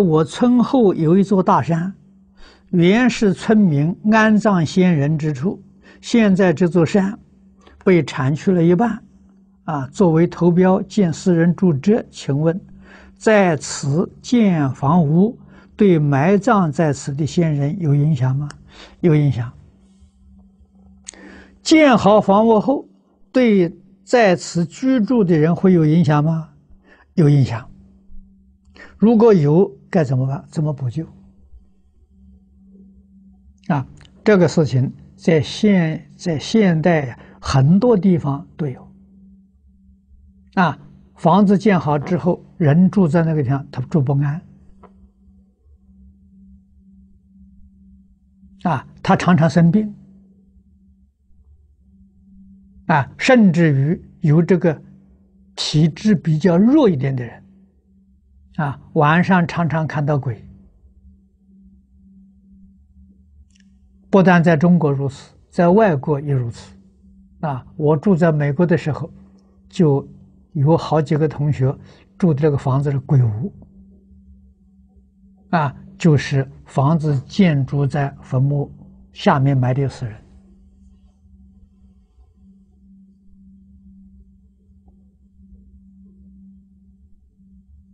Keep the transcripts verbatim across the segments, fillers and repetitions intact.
我村后有一座大山，原是村民安葬先人之处。现在这座山被铲去了一半，啊，作为投标建私人住宅。请问，在此建房屋对埋葬在此的先人有影响吗？有影响。建好房屋后，对在此居住的人会有影响吗？有影响。如果有，该怎么办？怎么补救？啊，这个事情在现在现代很多地方都有。啊，房子建好之后，人住在那个地方，他住不安。啊，他常常生病。啊，甚至于有这个体质比较弱一点的人。 啊，晚上常常看到鬼，不但在中国如此，在外国也如此。啊，我住在美国的时候，就有好几个同学住的这个房子是鬼屋。啊，就是房子建筑在坟墓下面埋的死人。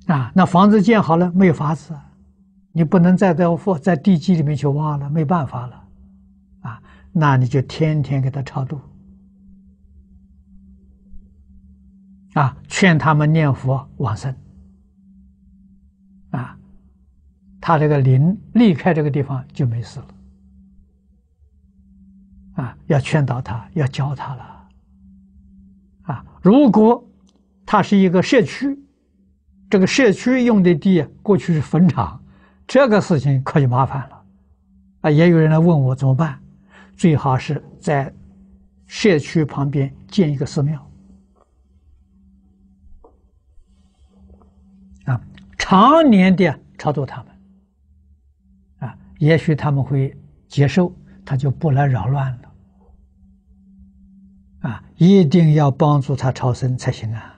啊，那房子建好了，没有法子，你不能再在在地基里面去挖了，没办法了，啊，那你就天天给他超度，啊，劝他们念佛往生，啊，他这个灵离开这个地方就没事了，啊，要劝导他，要教他了，啊，如果他是一个社区。 这个社区用的地过去是坟场，这个事情可就麻烦了，啊，也有人来问我怎么办，最好是在社区旁边建一个寺庙，啊，常年的超度他们，啊，也许他们会接受，他就不来扰乱了，啊，一定要帮助他超生才行啊。